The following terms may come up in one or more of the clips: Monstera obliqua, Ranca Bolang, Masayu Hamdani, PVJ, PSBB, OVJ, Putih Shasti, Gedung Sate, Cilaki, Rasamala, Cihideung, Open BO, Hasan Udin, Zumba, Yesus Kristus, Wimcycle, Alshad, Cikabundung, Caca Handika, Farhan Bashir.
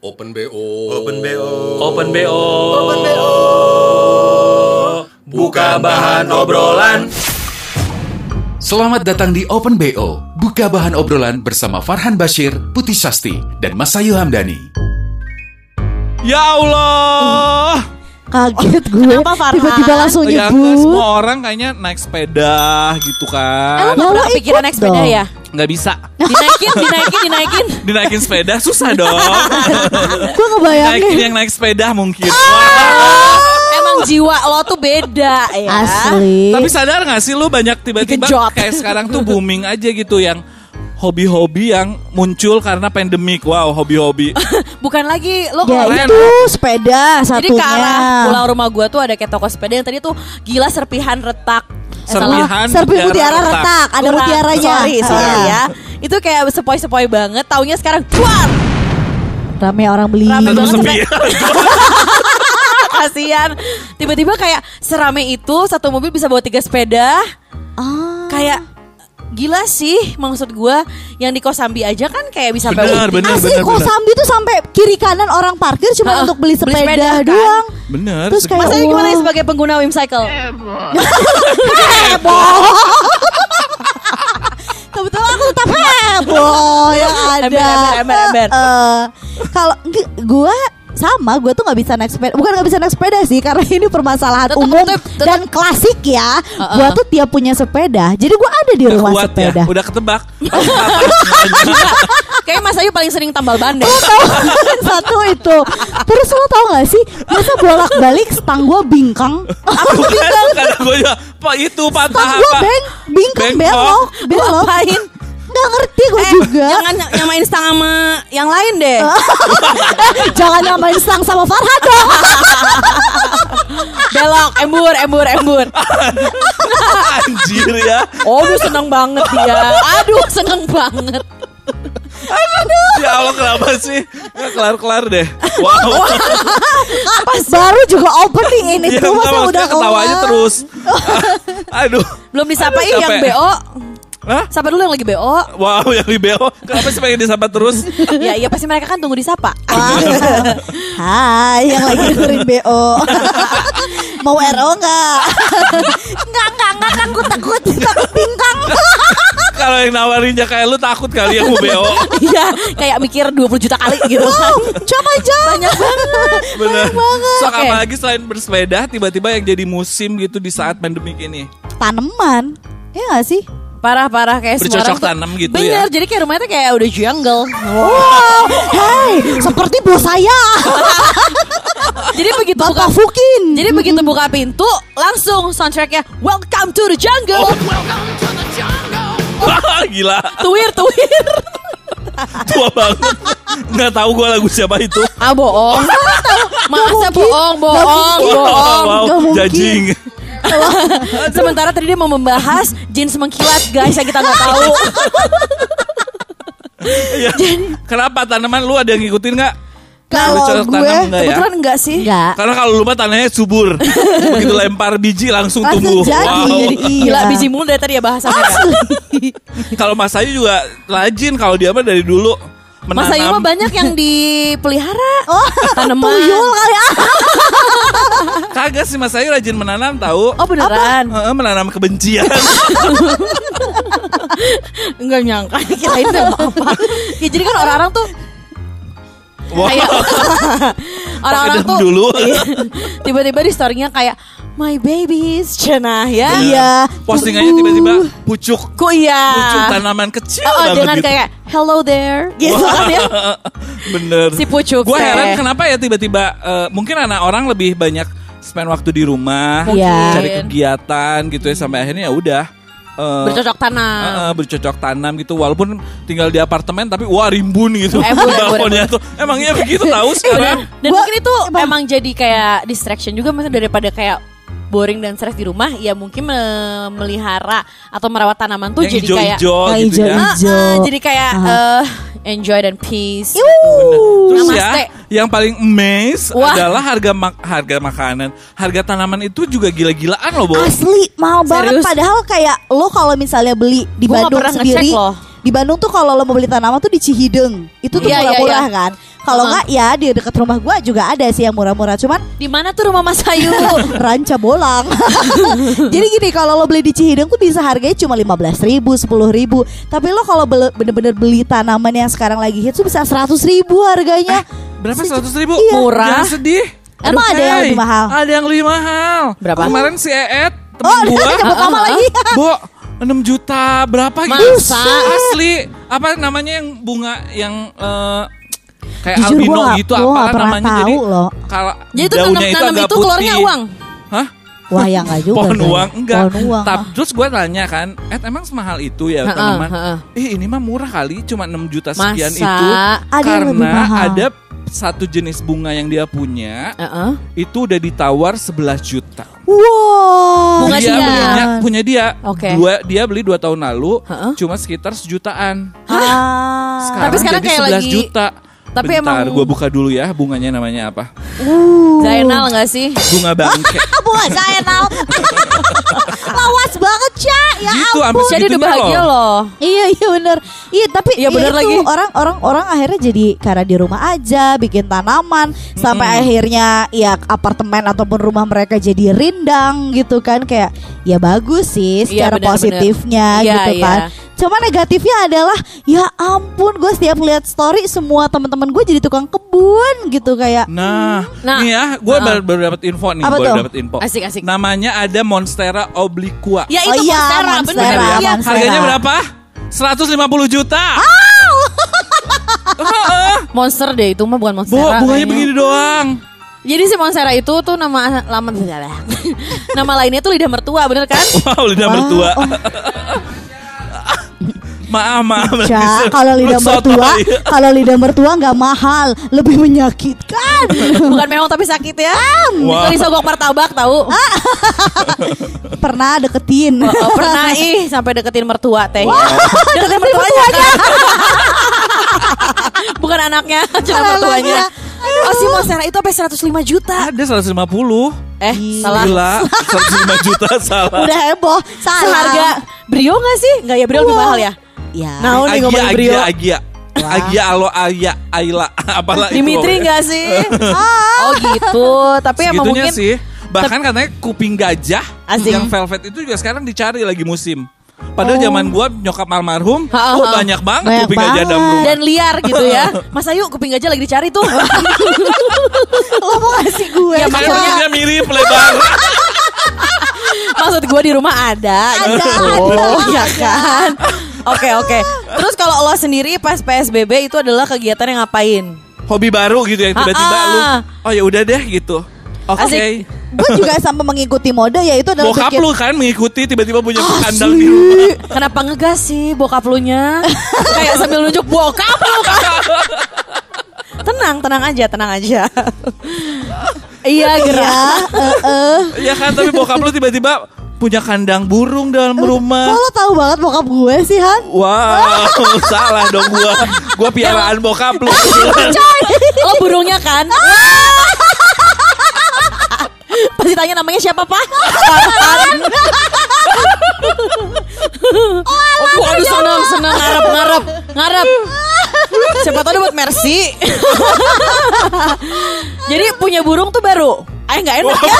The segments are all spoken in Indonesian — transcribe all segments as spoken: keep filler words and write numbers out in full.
Open B O. Open B O. Open B O. Open B O. Buka bahan obrolan. Selamat datang di Open B O. Buka bahan obrolan bersama Farhan Bashir, Putih Shasti, dan Masayu Hamdani. Ya Allah. Hmm. Kaget gue, tiba-tiba langsung nyebut. Ya, semua orang kayaknya naik sepeda gitu kan. Emang lo kepikiran naik sepeda dong? Ya? Nggak bisa. Dinaikin, dinaikin, dinaikin. Dinaikin sepeda susah dong. Gue ngebayangin. Dinaikin yang naik sepeda mungkin. Emang jiwa lo tuh beda ya. Asli. Tapi sadar nggak sih lo banyak tiba-tiba kayak sekarang tuh booming aja gitu yang hobi-hobi yang muncul karena pandemik. Wow, hobi-hobi. Bukan lagi lo ya keren. Itu sepeda satunya. Jadi ke arah pulau rumah gue tuh ada kayak toko sepeda yang tadi tuh gila serpihan retak. Serpihan, eh, serpihan mutiara retak. retak. Ada Kurang. mutiaranya. Sorry, sorry ah. ya. Itu kayak sepoi-sepoi banget. Taunya sekarang duar. Rame orang beli. Rame banget. Kasian. Tiba-tiba kayak serame itu satu mobil bisa bawa tiga sepeda. Ah. Kayak gila sih, maksud gue yang di Kosambi aja kan kayak bisa bener, bener, asli bener, Kosambi bener. Tuh sampai kiri kanan orang parkir cuma uh, untuk beli sepeda, beli sepeda doang kan? Bener. Terus kayak Masanya gimana sebagai pengguna Wimcycle? Heboh. Kebetulan aku tetap heboh. Yang ada uh, kalau gue sama, gue tuh gak bisa naik sepeda. Bukan gak bisa naik sepeda sih, karena ini permasalahan tetep, umum tetep, tetep. Dan klasik ya. uh-uh. Gue tuh tiap punya sepeda, jadi gue ada di udah rumah sepeda ya? Udah ketebak. Kayaknya Mas Ayu paling sering tambal ban deh. Lo tau kan satu itu. Terus lo tau gak sih, masa bolak-balik stang gue bingkang. Apa bingkang? Karena gue ya, itu patah stang gue beng, bingkang, belok, belok. Ngapain? Nggak ngerti gue eh, juga. Jangan nyamain stang sama yang lain deh. Jangan nyamain stang sama Farhan dong. Belok, embur, embur, embur. Anjir ya. Oh, gue seneng banget dia. Aduh, seneng banget. Ya Allah, kenapa sih? Nggak kelar-kelar deh. Wow. Baru juga opening ini ya, tuh masa udah ketawanya terus. Aduh. Belum disapain yang B O. Hah? Sapa dulu yang lagi B O. Wow, yang di B O. Kenapa sih pengen disapa terus? Ya iya pasti mereka kan tunggu disapa. Hai yang lagi dengerin B O. Mau R O gak? Enggak, enggak, enggak kan gue takut. Takut bingkang. Kalau yang nawarinnya kayak lu takut kali yang mau B O. Iya kayak mikir dua puluh juta kali gitu kan. Coba aja. Banyak banget. Bener. Banyak banget. So okay. Apalagi selain bersepeda, tiba-tiba yang jadi musim gitu di saat pandemik ini tanaman. Iya gak sih? Parah-parah kayak bercocok tanam gitu. Bener, ya. Bener, jadi kayak rumahnya kayak udah jungle. Wow, hey, seperti bos saya. Jadi begitu buka fukin. Jadi begitu buka pintu, langsung soundtracknya Welcome to the Jungle. Oh, welcome to the jungle. Oh. Gila. Tuwir, tuwir. Tua banget. Nggak tahu gue lagu siapa itu. Ah, bohong. Masa bohong, bohong, bohong. Wow, jajing. Sementara tadi dia mau membahas jeans mengkilat, guys, yang kita nggak tahu. Ya, kenapa tanaman lu ada yang ngikutin nggak? Kalau gue kebetulan enggak ya? Sih enggak. Karena kalau lu mah tanahnya subur. Begitu lempar biji langsung Mas tumbuh. Jadi, wow. Jadi iya. Gila biji mulu dari tadi ya bahasannya. Kalau Mas Ayu juga rajin, kalau dia mah dari dulu menanam. Mas Ayu mah banyak yang dipelihara. Oh, tanaman. Tuyul kali ah. Kagak sih, Mas Ayu rajin menanam tahu. Oh beneran? Apa? Menanam kebencian. Enggak nyangka kita itu apa-apa. Ya jadi kan orang-orang tuh wow. Kayak orang-orang tuh dulu. Tiba-tiba di story-nya kayak my babies cenah ya. Iya. Postingannya tiba-tiba pucuk. Kok iya? Pucuk tanaman kecil oh, banget. Oh, dengan gitu. Kayak hello there. Gitu kan ya. Bener. Si pucuk. Gue heran kenapa ya tiba-tiba uh, mungkin anak orang lebih banyak spend waktu di rumah, yeah. Cari kegiatan gitu ya sampai akhirnya ya udah Uh, bercocok tanam uh, uh, bercocok tanam gitu. Walaupun tinggal di apartemen, tapi wah rimbun gitu. Balkonnya tuh emang iya begitu tahu sekarang. Dan, dan mungkin itu emang jadi kayak distraction juga. Maksudnya daripada kayak boring dan stres di rumah, ya mungkin me- melihara atau merawat tanaman tuh yang jadi kayak hijau gitu ya. uh, uh, Jadi kayak uh, enjoy dan peace gitu. Terus namaste. Ya yang paling amaze wah. Adalah harga mak- harga makanan. Harga tanaman itu juga gila-gilaan loh Bo. Asli mahal banget. Serius? Padahal kayak lo kalau misalnya beli di Bandung sendiri Di Bandung tuh kalau lo mau beli tanaman tuh di Cihideung. Itu tuh murah-murah yeah, yeah, yeah. kan. Kalau enggak uh. ya di dekat rumah gue juga ada sih yang murah-murah. Cuman di mana tuh rumah Masayu? Ranca Bolang. Jadi gini, kalau lo beli di Cihideung tuh bisa harganya cuma lima belas ribu, sepuluh ribu. Tapi lo kalau bener-bener beli tanaman yang sekarang lagi hits tuh bisa seratus ribu harganya. Eh, berapa seratus ribu? Iya. Murah. Jangan sedih. Emang okay. ada yang lebih mahal? Ada yang lebih mahal. Berapa? Kemarin si Eet temen oh, gue nyebut nama lagi. Bu, enam juta berapa gitu? Masa? Asli. Apa namanya yang bunga yang... Uh, kayak jujur albino gua, gitu apa namanya jadi kalau daunnya itu agak itu keluarnya uang. Hah? Wah ya enggak juga. Pohon uang enggak. Tapi terus gue tanya kan, "Eh emang semahal itu ya tanaman?" Eh ini mah murah kali, cuma enam juta sekian itu. Karena ada satu jenis bunga yang dia punya, uh-uh. itu udah ditawar sebelas juta. Wow. Bunga dia punya, punya dia. Okay. Dua, dia beli dua tahun lalu, uh-uh. cuma sekitar sejutaan. Hah? Sekarang tapi sekarang jadi kayak sebelas lagi... juta. Tapi bentar, emang... gue buka dulu ya bunganya namanya apa? Uh. Zainal gak sih? Bunga bangke. Bunga Zainal. Lawas banget, Cak. Ya gitu, ampun. Jadi udah bahagia loh. Iya, iya bener. Iya, tapi ya, bener itu orang-orang akhirnya jadi karena di rumah aja, bikin tanaman. Mm-hmm. Sampai akhirnya ya apartemen ataupun rumah mereka jadi rindang gitu kan. Kayak ya bagus sih secara ya, bener, positifnya bener. gitu ya, kan. Ya. Cuma negatifnya adalah ya ampun gue setiap lihat story semua teman-teman gue jadi tukang kebun gitu kayak. Nah, hmm. nah nih ya gue uh, baru, baru dapat info nih, baru dapat info. Asik asik. Namanya ada Monstera obliqua. Ya itu oh, ya, Monstera, Monstera, bener, ya. Monstera. Harganya berapa? seratus lima puluh juta. Oh. Monster deh itu mah bukan Monstera. Bunganya begini doang. Jadi si Monstera itu tuh nama lama nama lainnya tuh lidah mertua, bener kan? Wow, lidah wow. mertua. Oh. Maaf, maaf. Cak, kalau lidah mertua, kalau lidah mertua nggak mahal, lebih menyakitkan. Bukan memang tapi sakit ya. Wow. Itu disogok martabak tahu. Pernah deketin. Oh, oh, pernah ih sampai deketin mertua teh. Wow. Deketin mertuanya kan. Bukan anaknya, cuma mertuanya. Oh si Monstera itu sampai seratus lima juta. Ada seratus lima puluh. Eh Gila. salah seratus lima juta salah. Udah heboh. Salah. Seharga Brio gak sih? Gak ya Brio wow. lebih mahal ya? Ya. Nah ini ngomongin Brio Agia, Agia. Wah. Agia Alo Agia Aila apalah itu Dimitri gak sih? Oh gitu. Tapi emang mungkin sih. Bahkan katanya kuping gajah asing. Yang velvet itu juga sekarang dicari lagi musim. Padahal oh. zaman gua nyokap almarhum ha, ha, ha. Oh banyak banget banyak kuping gajah dalam rumah. Dan liar gitu ya. Mas Ayu kuping gajah lagi dicari tuh. Lo mau ngasih gue ya, makanya dia mirip lebar. Maksud gue di rumah ada Ada gitu. Ada ya kan. Oke oke okay, okay. Terus kalau lo sendiri pas P S B B itu adalah kegiatan yang ngapain? Hobi baru gitu yang tiba-tiba ha, lu oh ya udah deh gitu. Oke okay. Gue juga sampai mengikuti mode ya itu adalah bokap lu kan mengikuti tiba-tiba punya kandang di rumah. Kenapa ngegas sih bokap lu nya? Kayak sambil nunjuk bokap lu. Tenang, tenang aja, tenang aja. Iya gerak. Iya kan tapi bokap lu tiba-tiba punya kandang burung dalam rumah. Kok lo tahu banget bokap gue sih Han? Wow, salah dong gue. Gue piaraan bokap lu. Lo burungnya kan? Pasti tanya namanya siapa pak? Oh, aku aduh senang senang ngarep ngarep ngarep. Siapa tahu buat Mercy. Jadi punya burung tuh baru. Ay nggak enak ya?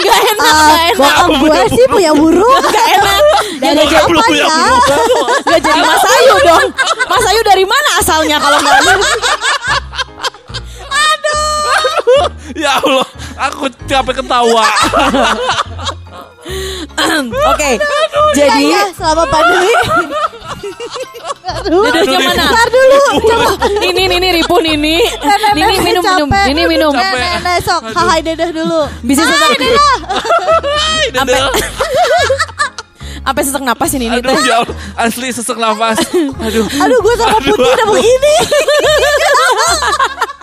Nggak enak. Bokap gue sih punya burung. Nggak enak. Gak jadi apa ya? Gak jadi Mas Ayu dong. Mas Ayu dari mana asalnya kalau nggak enak? Ya Allah, aku capek ketawa. Oke, okay, jadi ya, ya, selama pandemi. Duduknya mana? Bentar dulu. Coba. Ini, ini, ribu Nini. Nini minum, minum. Nini minum. Nenek, sok. Hai dadah dulu. Bisa sesak. Hai dadah. Apa sesak napas ini Nini? Aduh, ya Allah. Asli sesak napas. Aduh. Aduh, gue sama Putih udah begini.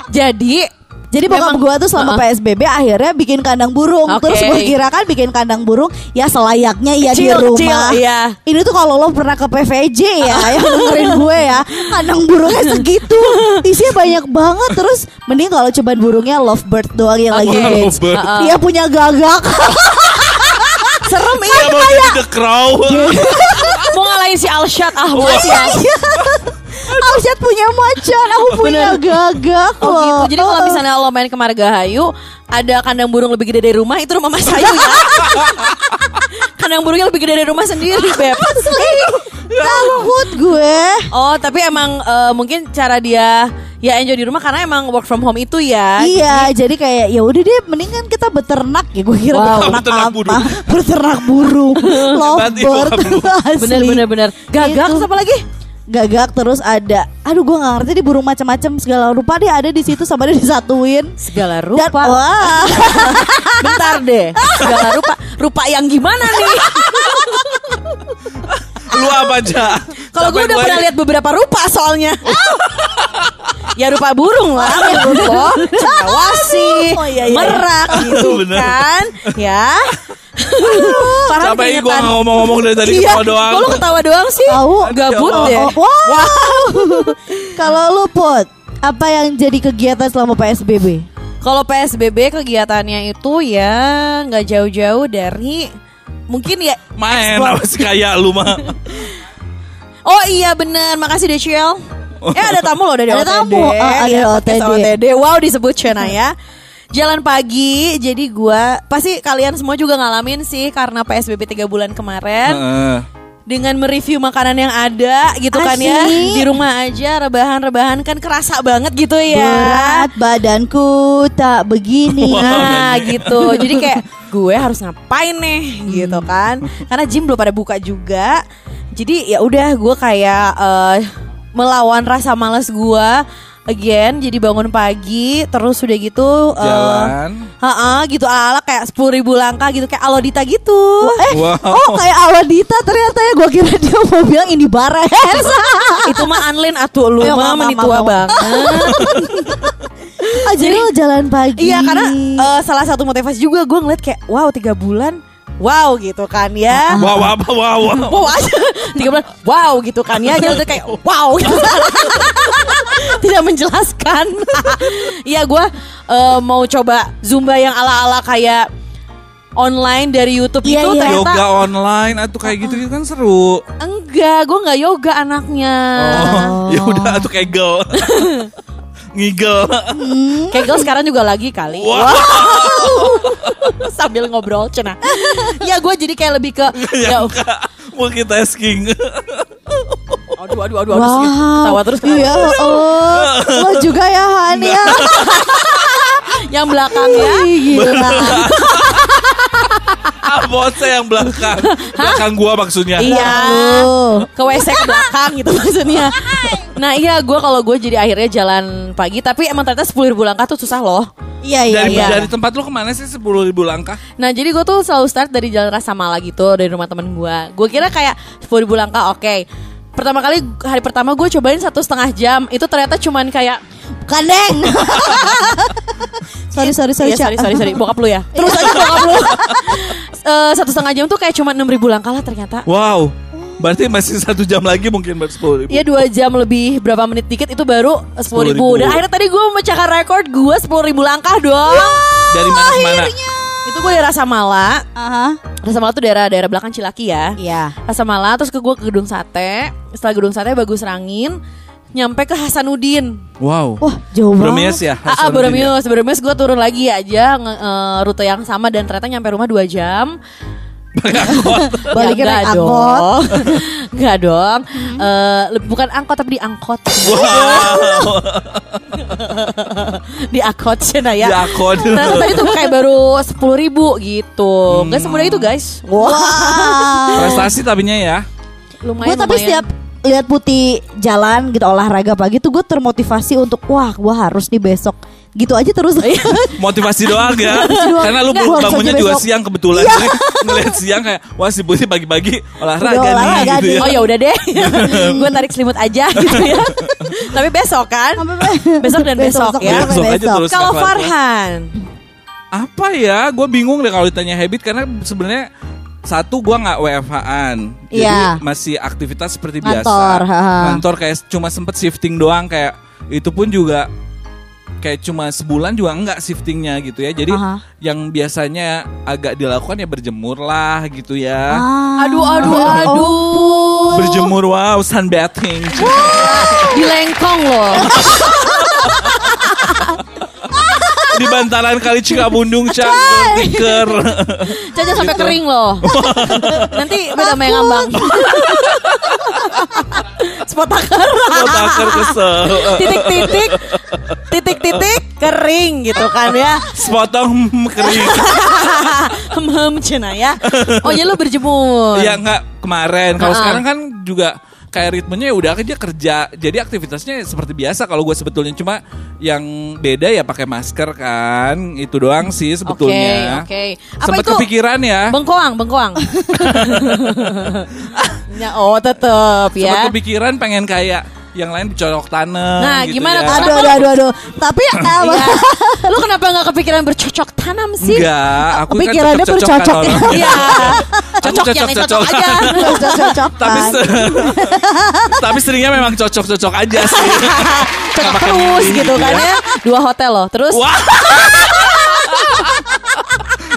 Jadi Jadi bokap gue tuh selama uh-uh. P S B B akhirnya bikin kandang burung. Okay. Terus gue kira kan bikin kandang burung ya selayaknya ya di rumah. Chill, iya. Ini tuh kalau lo pernah ke P V J ya yang dengerin gue ya. Kandang burungnya segitu. Isinya banyak banget. Terus mending kalau coba burungnya lovebird doang yang okay. lagi hits. Uh-uh. Dia punya gagak. Serem ya. Mau jadi The Crow. Mau ngalahin si Alshad. Ah buat ya. Alshad punya macan, aku punya gagak loh. Oh gitu. Jadi kalau misalnya lo main ke Margahayu, ada kandang burung lebih gede dari rumah, itu rumah Masayu ya. Kandang burungnya lebih gede dari rumah sendiri, Beb. Asli, takut gue. Oh tapi emang uh, mungkin cara dia ya enjoy di rumah karena emang work from home itu ya. Iya, jadi, jadi kayak ya udah deh, mendingan kita beternak ya. Gue kira wow, beternak, beternak apa? Beternak burung, lovebird. Bener bener bener. Gagak apa lagi? Gagak terus ada, aduh gue nggak ngerti di burung macam-macam segala rupa dia ada di situ sama dia disatuin segala rupa. Dan, wah. Bentar deh, segala rupa, rupa yang gimana nih? Lu apa aja? Kalau gue udah pernah lihat beberapa rupa soalnya. Ya rupa burung lah, menurut lo, cendrawasih, oh, iya, iya. merak gitu kan, ya. Parah ini gue ngomong-ngomong dari tadi iya. ketawa doang. Kalau ketawa doang sih, oh, gabut ya. Oh, oh. Wow. wow. Kalau lu Pot, apa yang jadi kegiatan selama P S B B? Kalau P S B B kegiatannya itu ya nggak jauh-jauh dari mungkin ya main apa sih kayak lu mah. Oh iya benar, makasih Dechel. Eh ada tamu loh dari ada O T D. Tamu. Oh, ada O T D. O T D. Wow disebut Chena ya. Jalan pagi, jadi gue pasti kalian semua juga ngalamin sih karena P S B B tiga bulan kemarin uh. dengan mereview makanan yang ada gitu. Asik. Kan ya di rumah aja rebahan-rebahan kan kerasa banget gitu ya. Berat badanku tak begini. Nah gitu, jadi kayak gue harus ngapain nih gitu kan. Karena gym belum pada buka juga. Jadi ya udah gue kayak uh, melawan rasa malas gue. Again, jadi bangun pagi, terus udah gitu jalan, uh, uh, gitu ala-ala kayak sepuluh ribu langkah gitu, kayak Alodita gitu. Eh, wow. Oh kayak Alodita ternyata ya, gue kira dia mau bilang ini bares. Itu mah Anlin atuh lu mah menitua banget. Oh, jadi lo jalan pagi. Iya karena uh, salah satu motivasi juga gue ngeliat kayak wow tiga bulan. Wow gitu kan ya. Wow apa wow. Wow, wow aja. Tiga bulan. Wow gitu kan ya. Jadi kayak wow gitu. Tidak menjelaskan. Iya gue uh, mau coba Zumba yang ala-ala kayak online dari YouTube yeah, itu. Yeah. Yoga online atau kayak gitu-gitu kan seru. Enggak, gue gak yoga anaknya. Oh, ya udah atau kegel. Ngigel. Hmm. Kegel sekarang juga lagi kali. Wow. Wow. Sambil ngobrol Cena. Ya gue jadi kayak lebih ke ya, multitasking. Aduh aduh aduh, wow. aduh ketawa terus. Iya. Oh, lo juga ya Han ya. Yang belakang ya. Gila. Bosnya yang belakang. Belakang gua maksudnya. Iya. Ke W C ke belakang gitu maksudnya. Nah iya gue kalau gue jadi akhirnya jalan pagi. Tapi emang ternyata sepuluh ribu langkah tuh susah loh. Iya iya dari, iya dari tempat lu kemana sih sepuluh ribu langkah? Nah jadi gue tuh selalu start dari jalan Rasamala gitu. Dari rumah temen gue. Gue kira kayak sepuluh ribu langkah oke okay. Pertama kali hari pertama gue cobain satu setengah jam. Itu ternyata cuman kayak kandeng. Sorry sorry sorry, yeah, sorry sorry sorry bokap lu ya. Terus aja bokap lu. Uh, satu setengah jam tuh kayak cuma enam ribu langkah lah ternyata. Wow. Berarti masih satu jam lagi mungkin baru sepuluh ribu. Iya dua jam lebih berapa menit dikit itu baru sepuluh ribu. Dan akhirnya tadi gue memecahkan rekor gue sepuluh ribu langkah dong. Wow, dari mana ke mana? Itu gue dari Rasamala. Uh-huh. Rasamala tuh daerah-daerah belakang Cilaki ya. Iya. Yeah. Rasamala terus ke gue ke Gedung Sate. Setelah Gedung Sate Bagus Rangin. Nyampe ke Hasan Udin. Wow. Wah, jauh banget. Bromius ya. Ah, ah Bromius, Bromius gue turun lagi aja nge- nge- rute yang sama dan ternyata nyampe rumah dua jam. Pakai angkot. Balikin naik angkot. Enggak dong. Hmm. Uh, bukan angkot tapi di angkot. Wow. Di angkot cina ya. Di angkot. Ternyata tadi tuh kayak baru sepuluh ribu gitu. Enggak hmm. semudah itu, guys. Wow. Prestasi tabinya ya. Lumayan. Gue tapi lumayan. Setiap lihat Putih jalan gitu olahraga pagi tuh gue termotivasi untuk wah gue harus nih besok gitu aja terus. Motivasi doang ya. Karena lu nggak, bangunnya juga besok. Siang kebetulan ya. Ngelihat siang kayak wah si Putih pagi-pagi olahraga, udah, olahraga nih, gitu ya. Oh ya udah deh. Gue tarik selimut aja gitu ya. Tapi besok kan besok dan besok, besok ya besok besok. Kalau Farhan apa ya gue bingung deh kalau ditanya habit karena sebenarnya satu gue nggak W F H-an, jadi yeah. masih aktivitas seperti biasa. Kantor, kantor kayak cuma sempet shifting doang kayak itu pun juga kayak cuma sebulan juga enggak shiftingnya gitu ya. Jadi uh-huh. yang biasanya agak dilakukan ya berjemur lah gitu ya. Ah. Aduh aduh aduh. Oh. Berjemur, wow, sunbathing. Wow. Di Lengkong loh. Di bantaran kali Cikabundung, Cak, tiker. Caca sampai gitu. Kering loh. Nanti beda main ngambang. Spotaker. Spotaker kesel. Titik-titik. Titik-titik kering gitu kan ya. Sepotong kering. Hem-hem cina ya. Oh ya lu berjemur. Ya enggak kemarin. Kalau sekarang kan juga... kayak ritmenya udah aja kerja, jadi aktivitasnya seperti biasa. Kalau gue sebetulnya cuma yang beda ya pakai masker kan, itu doang sih sebetulnya. Oke, okay, oke. Okay. Sempat kepikiran ya? Bengkoang, bengkoang. Oh tetep ya. Sempat kepikiran pengen kayak yang lain bercocok tanam. Nah, gitu gimana? Ya. Aduh, aduh, aduh, aduh. Tapi ya, lu kenapa nggak kepikiran bercocok tanam sih? Enggak, aku kan pikirannya bercocok. Iya. Cocok yang cocok aja. Cocok. Tapi tapi seringnya memang cocok-cocok aja sih. Cocok terus gitu kan ya. Dua hotel loh. Terus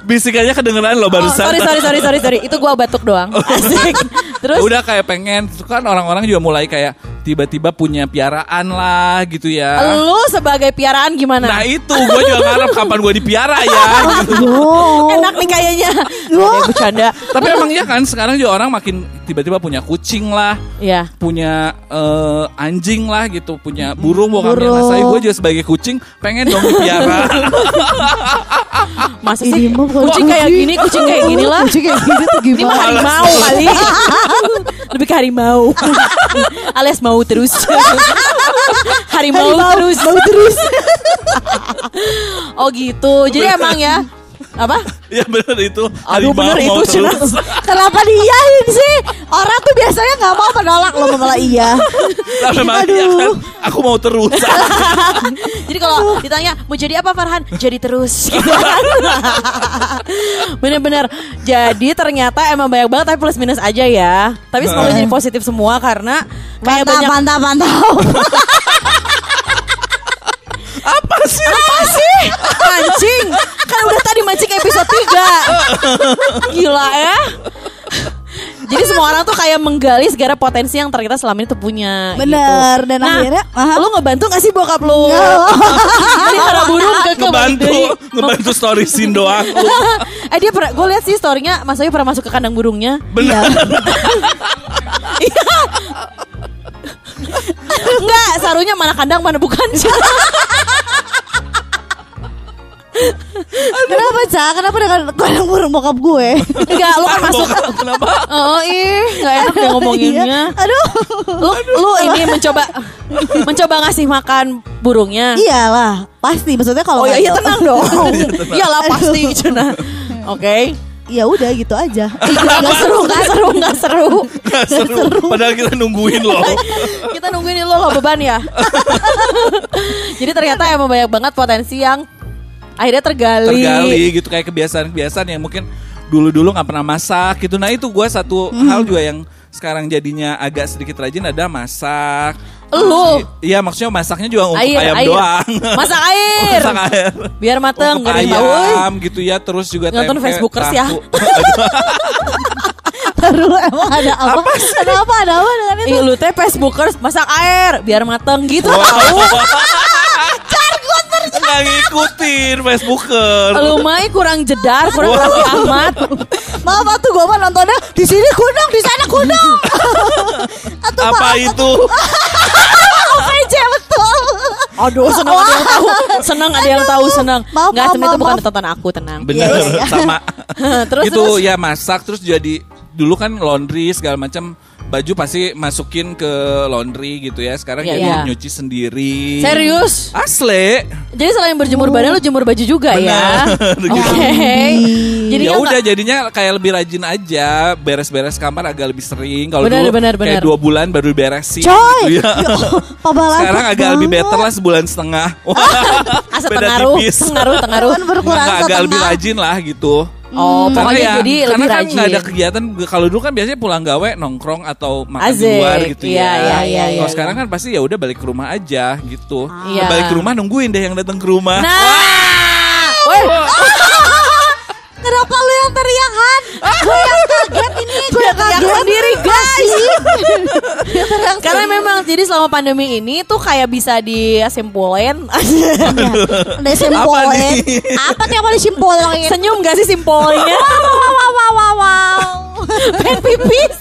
bisikannya kedengeran loh barusan. Oh, sorry, sorry, sorry, sorry, sorry. Itu gua batuk doang. Asik. Terus udah kayak pengen kan orang-orang juga mulai kayak tiba-tiba punya piaraan lah gitu ya. Lu sebagai piaraan gimana? Nah itu gue juga ngarep kapan gue dipiara ya gitu. Enak nih kayaknya. Kayak bercanda. Tapi emang iya kan sekarang juga orang makin tiba-tiba punya kucing lah ya. Punya uh, anjing lah gitu. Punya burung. Bukan yang Masayu gue juga sebagai kucing pengen dong dipiara. Masa sih kucing kayak gini, kucing kayak gini lah. Kucing kayak gini tuh gimana? Ini mah harimau kali. Lebih ke harimau. Alias mau mau terus. Harimau terus. Mau terus. Oh gitu. Jadi bener. Emang ya. Apa? Ya bener itu. Aduh bener itu. Kenapa diiyain sih? Orang tuh biasanya gak mau menolak loh. Malah iya. Nah, memang iya kan. Aku mau terus. Jadi kalau ditanya mau jadi apa Farhan? Jadi terus. Bener-bener. Jadi ternyata emang banyak banget. Tapi plus minus aja ya. Tapi semuanya jadi positif semua. Karena kayak mantap, banyak... mantap, mantap. Apa sih? Apa sih? Mancing. Kan udah tadi mancing episode tiga. Gila ya. Jadi semua orang tuh kayak menggali segala potensi yang ternyata selama ini tuh punya. Bener gitu. Dan nah, akhirnya aha. Lu ngebantu gak sih bokap lu? Tadi pada burung keke ngebantu, ngebantu story scene doang. Eh dia pernah, gue liat sih storynya Mas Ayu pernah masuk ke kandang burungnya. Bener. Iya. Enggak, sarunya mana kandang mana bukan. Kenapa Cak? Kenapa dengan kandang burung bokap gue? Enggak, lu kan masuk. Kenapa? Oh ih, gak enak deh ngomonginnya. Aduh. Lu, lu ini mencoba mencoba ngasih makan burungnya. Iyalah, pasti. Maksudnya kalau oh iya, iya tenang dong. Iyalah pasti. Oke. Ya udah gitu aja. Gak seru, gak seru, gak seru. Gak seru. seru. Padahal kita nungguin loh. Kita nungguin lo lo beban ya. Jadi ternyata emang banyak banget potensi yang akhirnya tergali. Tergali gitu kayak kebiasaan-kebiasaan yang mungkin dulu-dulu nggak pernah masak gitu. Nah itu gue satu hmm. hal juga yang sekarang jadinya agak sedikit rajin ada masak. Lu? Iya maksudnya masaknya juga untuk air, ayam air. doang. Masak air. Masak air. Biar mateng. Untuk ayam gitu ya. Terus juga nonton tempe, Facebookers tahu. Ya. Terus emang ada apa? Apa ada apa? Ada apa dengan itu? Lu teh Facebookers masak air. Biar mateng gitu. Wow. Nggak ngikutin Facebooker. Lumai kurang jedar, kurang wow. Rafi Ahmad. Maaf tuh gue mah nontonnya di sini gunung, di sana gunung. Atuh, apa maaf, itu? O V J betul. Aduh senang ada yang tahu, senang ada yang tahu senang. Nggak semua itu bukan tontonan aku tenang. Bener yeah. Sama. Terus itu terus. Ya masak terus jadi dulu kan laundry segala macam. Baju pasti masukin ke laundry gitu ya. Sekarang yeah, jadi yeah. nyuci sendiri. Serius? Asli. Jadi selain berjemur oh. badan lu jemur baju juga. Benar, ya. Oke. Okay. Jadi ya udah jadinya kayak lebih rajin aja. Beres-beres kamar agak lebih sering. Kalau dulu benar, kayak benar. dua bulan baru beresin. Coy. Gitu ya. Sekarang agak banget. Lebih better lah sebulan setengah. Asal tengaruh, tengaruh, tengaruh. Agak lebih rajin lah gitu. Oh, hmm. pokoknya ya, jadi lebih kan rajin. Karena kan gak ada kegiatan. Kalau dulu kan biasanya pulang gawe nongkrong atau makan Azik, di luar gitu iya, ya. Iya, iya, kalau iya, sekarang iya. kan pasti ya udah balik ke rumah aja gitu. Ah. Iya. Balik ke rumah nungguin deh yang datang ke rumah. Nah, wow. Wow. Wow. Kenapa lu yang teriak Han? Gue yang kaget ini. Gue yang kaget sendiri guys. Karena memang jadi selama pandemi ini tuh kayak bisa disimpulin. Disimpulin. Apa tuh yang mau disimpulin? Senyum gak sih simpolinnya? Wow wow wow wow wow. Pen pipis.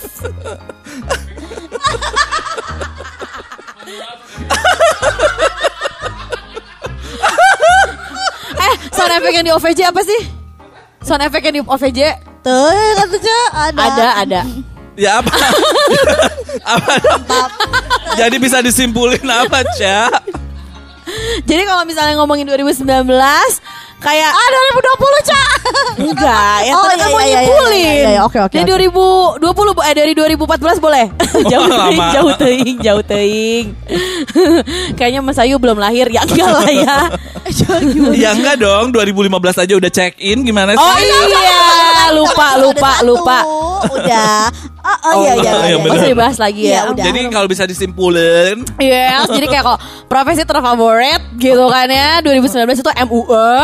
Eh sound effect yang di O V J apa sih? Sound effect yang di O V J tuh katanya ada. Ada, ada. Ya apa? apa, apa? Jadi bisa disimpulin apa, Ca? Jadi kalau misalnya ngomongin dua ribu sembilan belas kayak ah dua ribu dua puluh, Ca. Enggak, ya oh, ternyata iya, mau iya, nyimpulin. Iya, iya, iya, oke, oke. Dari dua ribu dua puluh eh dari dua ribu empat belas boleh. Jauh teing, jauh teing, jauh teing. Kayaknya Mas Ayu belum lahir. Ya enggak lah ya. Ya enggak dong, dua ribu lima belas aja udah check in gimana sih? Oh iya, lupa lupa lupa. Udah. Oh, oh, oh iya iya. iya, iya. Masih dibahas lagi ya. ya. Jadi kalau bisa disimpulin. Iya, yes, jadi kayak kok profesi terfavorit gitu kan ya. dua ribu sembilan belas itu M U E.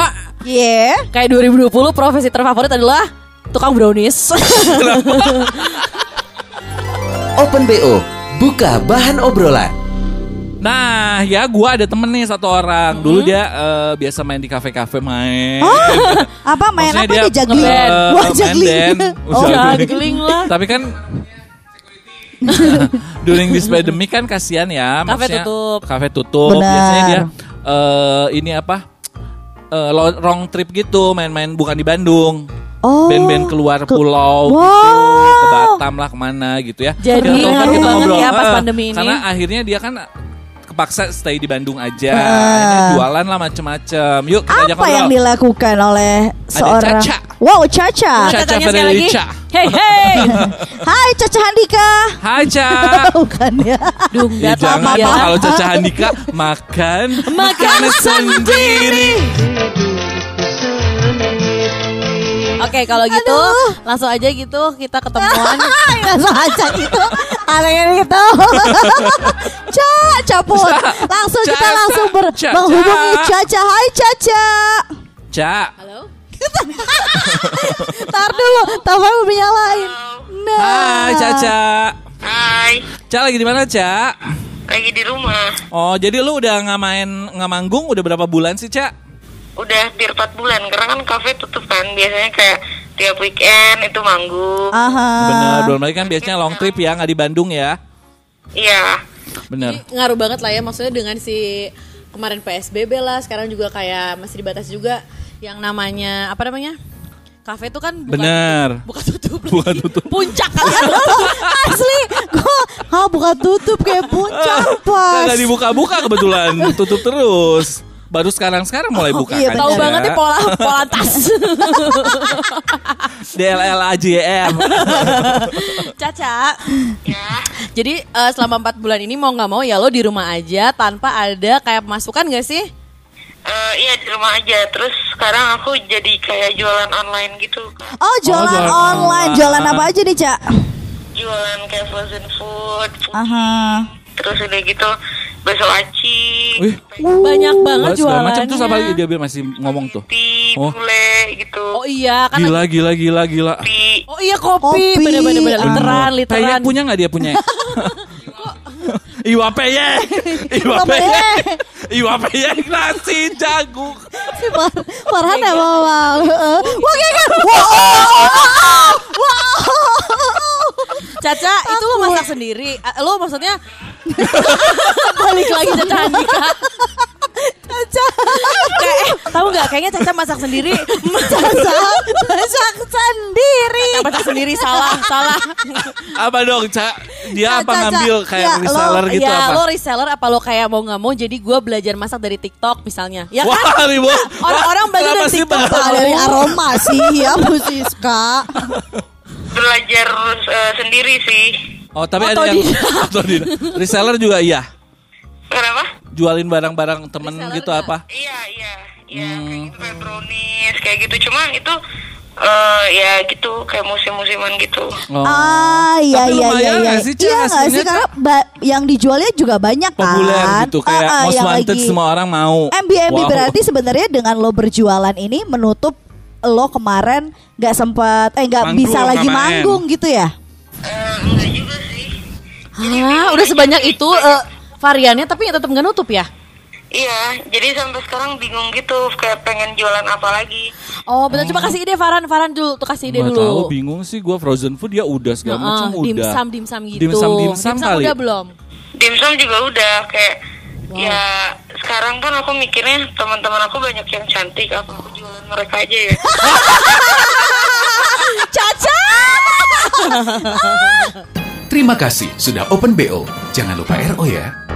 Iya. Yeah. Kayak dua ribu dua puluh profesi terfavorit adalah tukang brownies. Open B O, buka bahan obrolan. Nah, ya gue ada temen nih satu orang. Dulu dia uh, biasa main di kafe-kafe main. Hah? Apa main maksudnya apa dia, dia juggling? Uh, Wah, juggling. Oh, juggling lah. Tapi kan during this pandemic kan kasihan ya. Kafe tutup. Kafe tutup. Benar. Biasanya dia uh, ini apa? Uh, long trip gitu, main-main bukan di Bandung. Oh, band-band keluar ke, pulau wow. gitu, ke Batam lah kemana gitu ya. Jadi kan kita ngobrol ya pas pandemi ini. Karena akhirnya dia kan paksa stay di Bandung aja, uh, jualan lah macem-macem. Yuk kita ajak ngobrol. Apa yang dilakukan oleh seorang? Ada Caca. Wow, Caca. Caca sekali Caca. Hey hey. Hai Caca Handika. Hai Caca. Bukan ya. Dung, ya jangan ya. Kalau Caca Handika makan makan sendiri. Oke, okay, kalau gitu aduh. Langsung aja gitu kita ketemuan. Langsung aja gitu. Aneh gitu. Cak, caput. Langsung Ca, kita langsung ber- Ca, menghubungi Caca. Hai Caca. Cak. Halo. Tar dulu, tambah mau nyalain. Nah. Hai Caca. Hai. Cak lagi di mana, Cak? Lagi di rumah. Oh, jadi lu udah enggak main enggak manggung udah berapa bulan sih, Cak? Udah hampir empat bulan, karena kan kafe tutup kan. Biasanya kayak tiap weekend itu manggung. Bener, belum lagi kan biasanya long trip ya, gak di Bandung ya. Iya. Bener. Jadi, ngaruh banget lah ya, maksudnya dengan si kemarin P S B B lah. Sekarang juga kayak masih dibatas juga. Yang namanya, apa namanya? Kafe itu kan bukan bener. Buka tutup buka tutup puncak kan asli gue ah buka tutup kayak puncak pas nggak dibuka-buka kebetulan tutup terus. Baru sekarang-sekarang mulai buka oh, iya, kan. Tahu ya. Banget nih pola pola tas. D L L A J M. Caca. Ya. Jadi uh, selama empat bulan ini mau enggak mau ya lo di rumah aja tanpa ada kayak pemasukan enggak sih? Uh, iya di rumah aja. Terus sekarang aku jadi kayak jualan online gitu. Oh, jualan, oh, jualan online. online. Jualan apa aja nih, Cak? Jualan kayak frozen food. food. Aha. Terus udah gitu bakso aci. Wih, banyak banget jualan macam tuh sampai dia masih ngomong tuh. Kopi, oh. Bule gitu. Oh iya, kan gila gila gila gila. Kopi. Oh iya kopi, benar-benar benar literan literan. Kayaknya punya enggak dia punya? Iwapeye. Iwapeye. Iwapeye nasi jagung. Si Farhan ya wow. Wah, kayak wow. Caca, aku. Itu lo masak sendiri. Lo maksudnya balik lagi Caca Handika. Caca. Kayak eh, tahu enggak kayaknya Caca masak sendiri. Caca masak sendiri. Caca masak sendiri salah, salah. Apa dong, Caca? Dia Caca, apa ngambil kayak ya, reseller lo, gitu ya, apa? Ya, lo reseller apa lo kayak mau enggak mau jadi gue belajar masak dari TikTok misalnya. Ya wah, kan? Ribu. Orang-orang belajar dari TikTok dari aroma sih ya, Bu Siska. Belajar uh, sendiri sih. Oh tapi ada yang reseller juga iya. Kenapa? Jualin barang-barang temen reseller gitu enggak. Apa? Iya iya. Iya hmm. Kayak gitu kayak brownies kayak gitu. Cuma itu Uh, ya gitu kayak musim-musiman gitu. Oh, ah iya iya iya iya. Sih, iya nggak sih karena ba- yang dijualnya juga banyak kan. Populer gitu kayak uh, uh, most wanted semua orang mau. M B M B wow. Berarti sebenarnya dengan lo berjualan ini menutup lo kemarin nggak sempat eh nggak bisa lagi manggung gitu ya? Uh, enggak juga sih. Ah udah sebanyak itu uh, variannya tapi tetap nggak nutup ya? Iya, jadi sampai sekarang bingung gitu, kayak pengen jualan apa lagi. Oh, betul. Coba kasih ide Farhan, Farhan dulu, tuh kasih ide nggak dulu. Nggak tahu, bingung sih gue frozen food ya udah segala nah, macam udah. Dimsum, dimsum gitu. Dimsum, dimsum, dimsum kali. Udah belum? Dimsum juga udah, kayak wow. Ya sekarang kan aku mikirnya teman-teman aku banyak yang cantik, apa aku jualan mereka aja ya. Caca. Terima kasih sudah Open B O. Jangan lupa R O ya.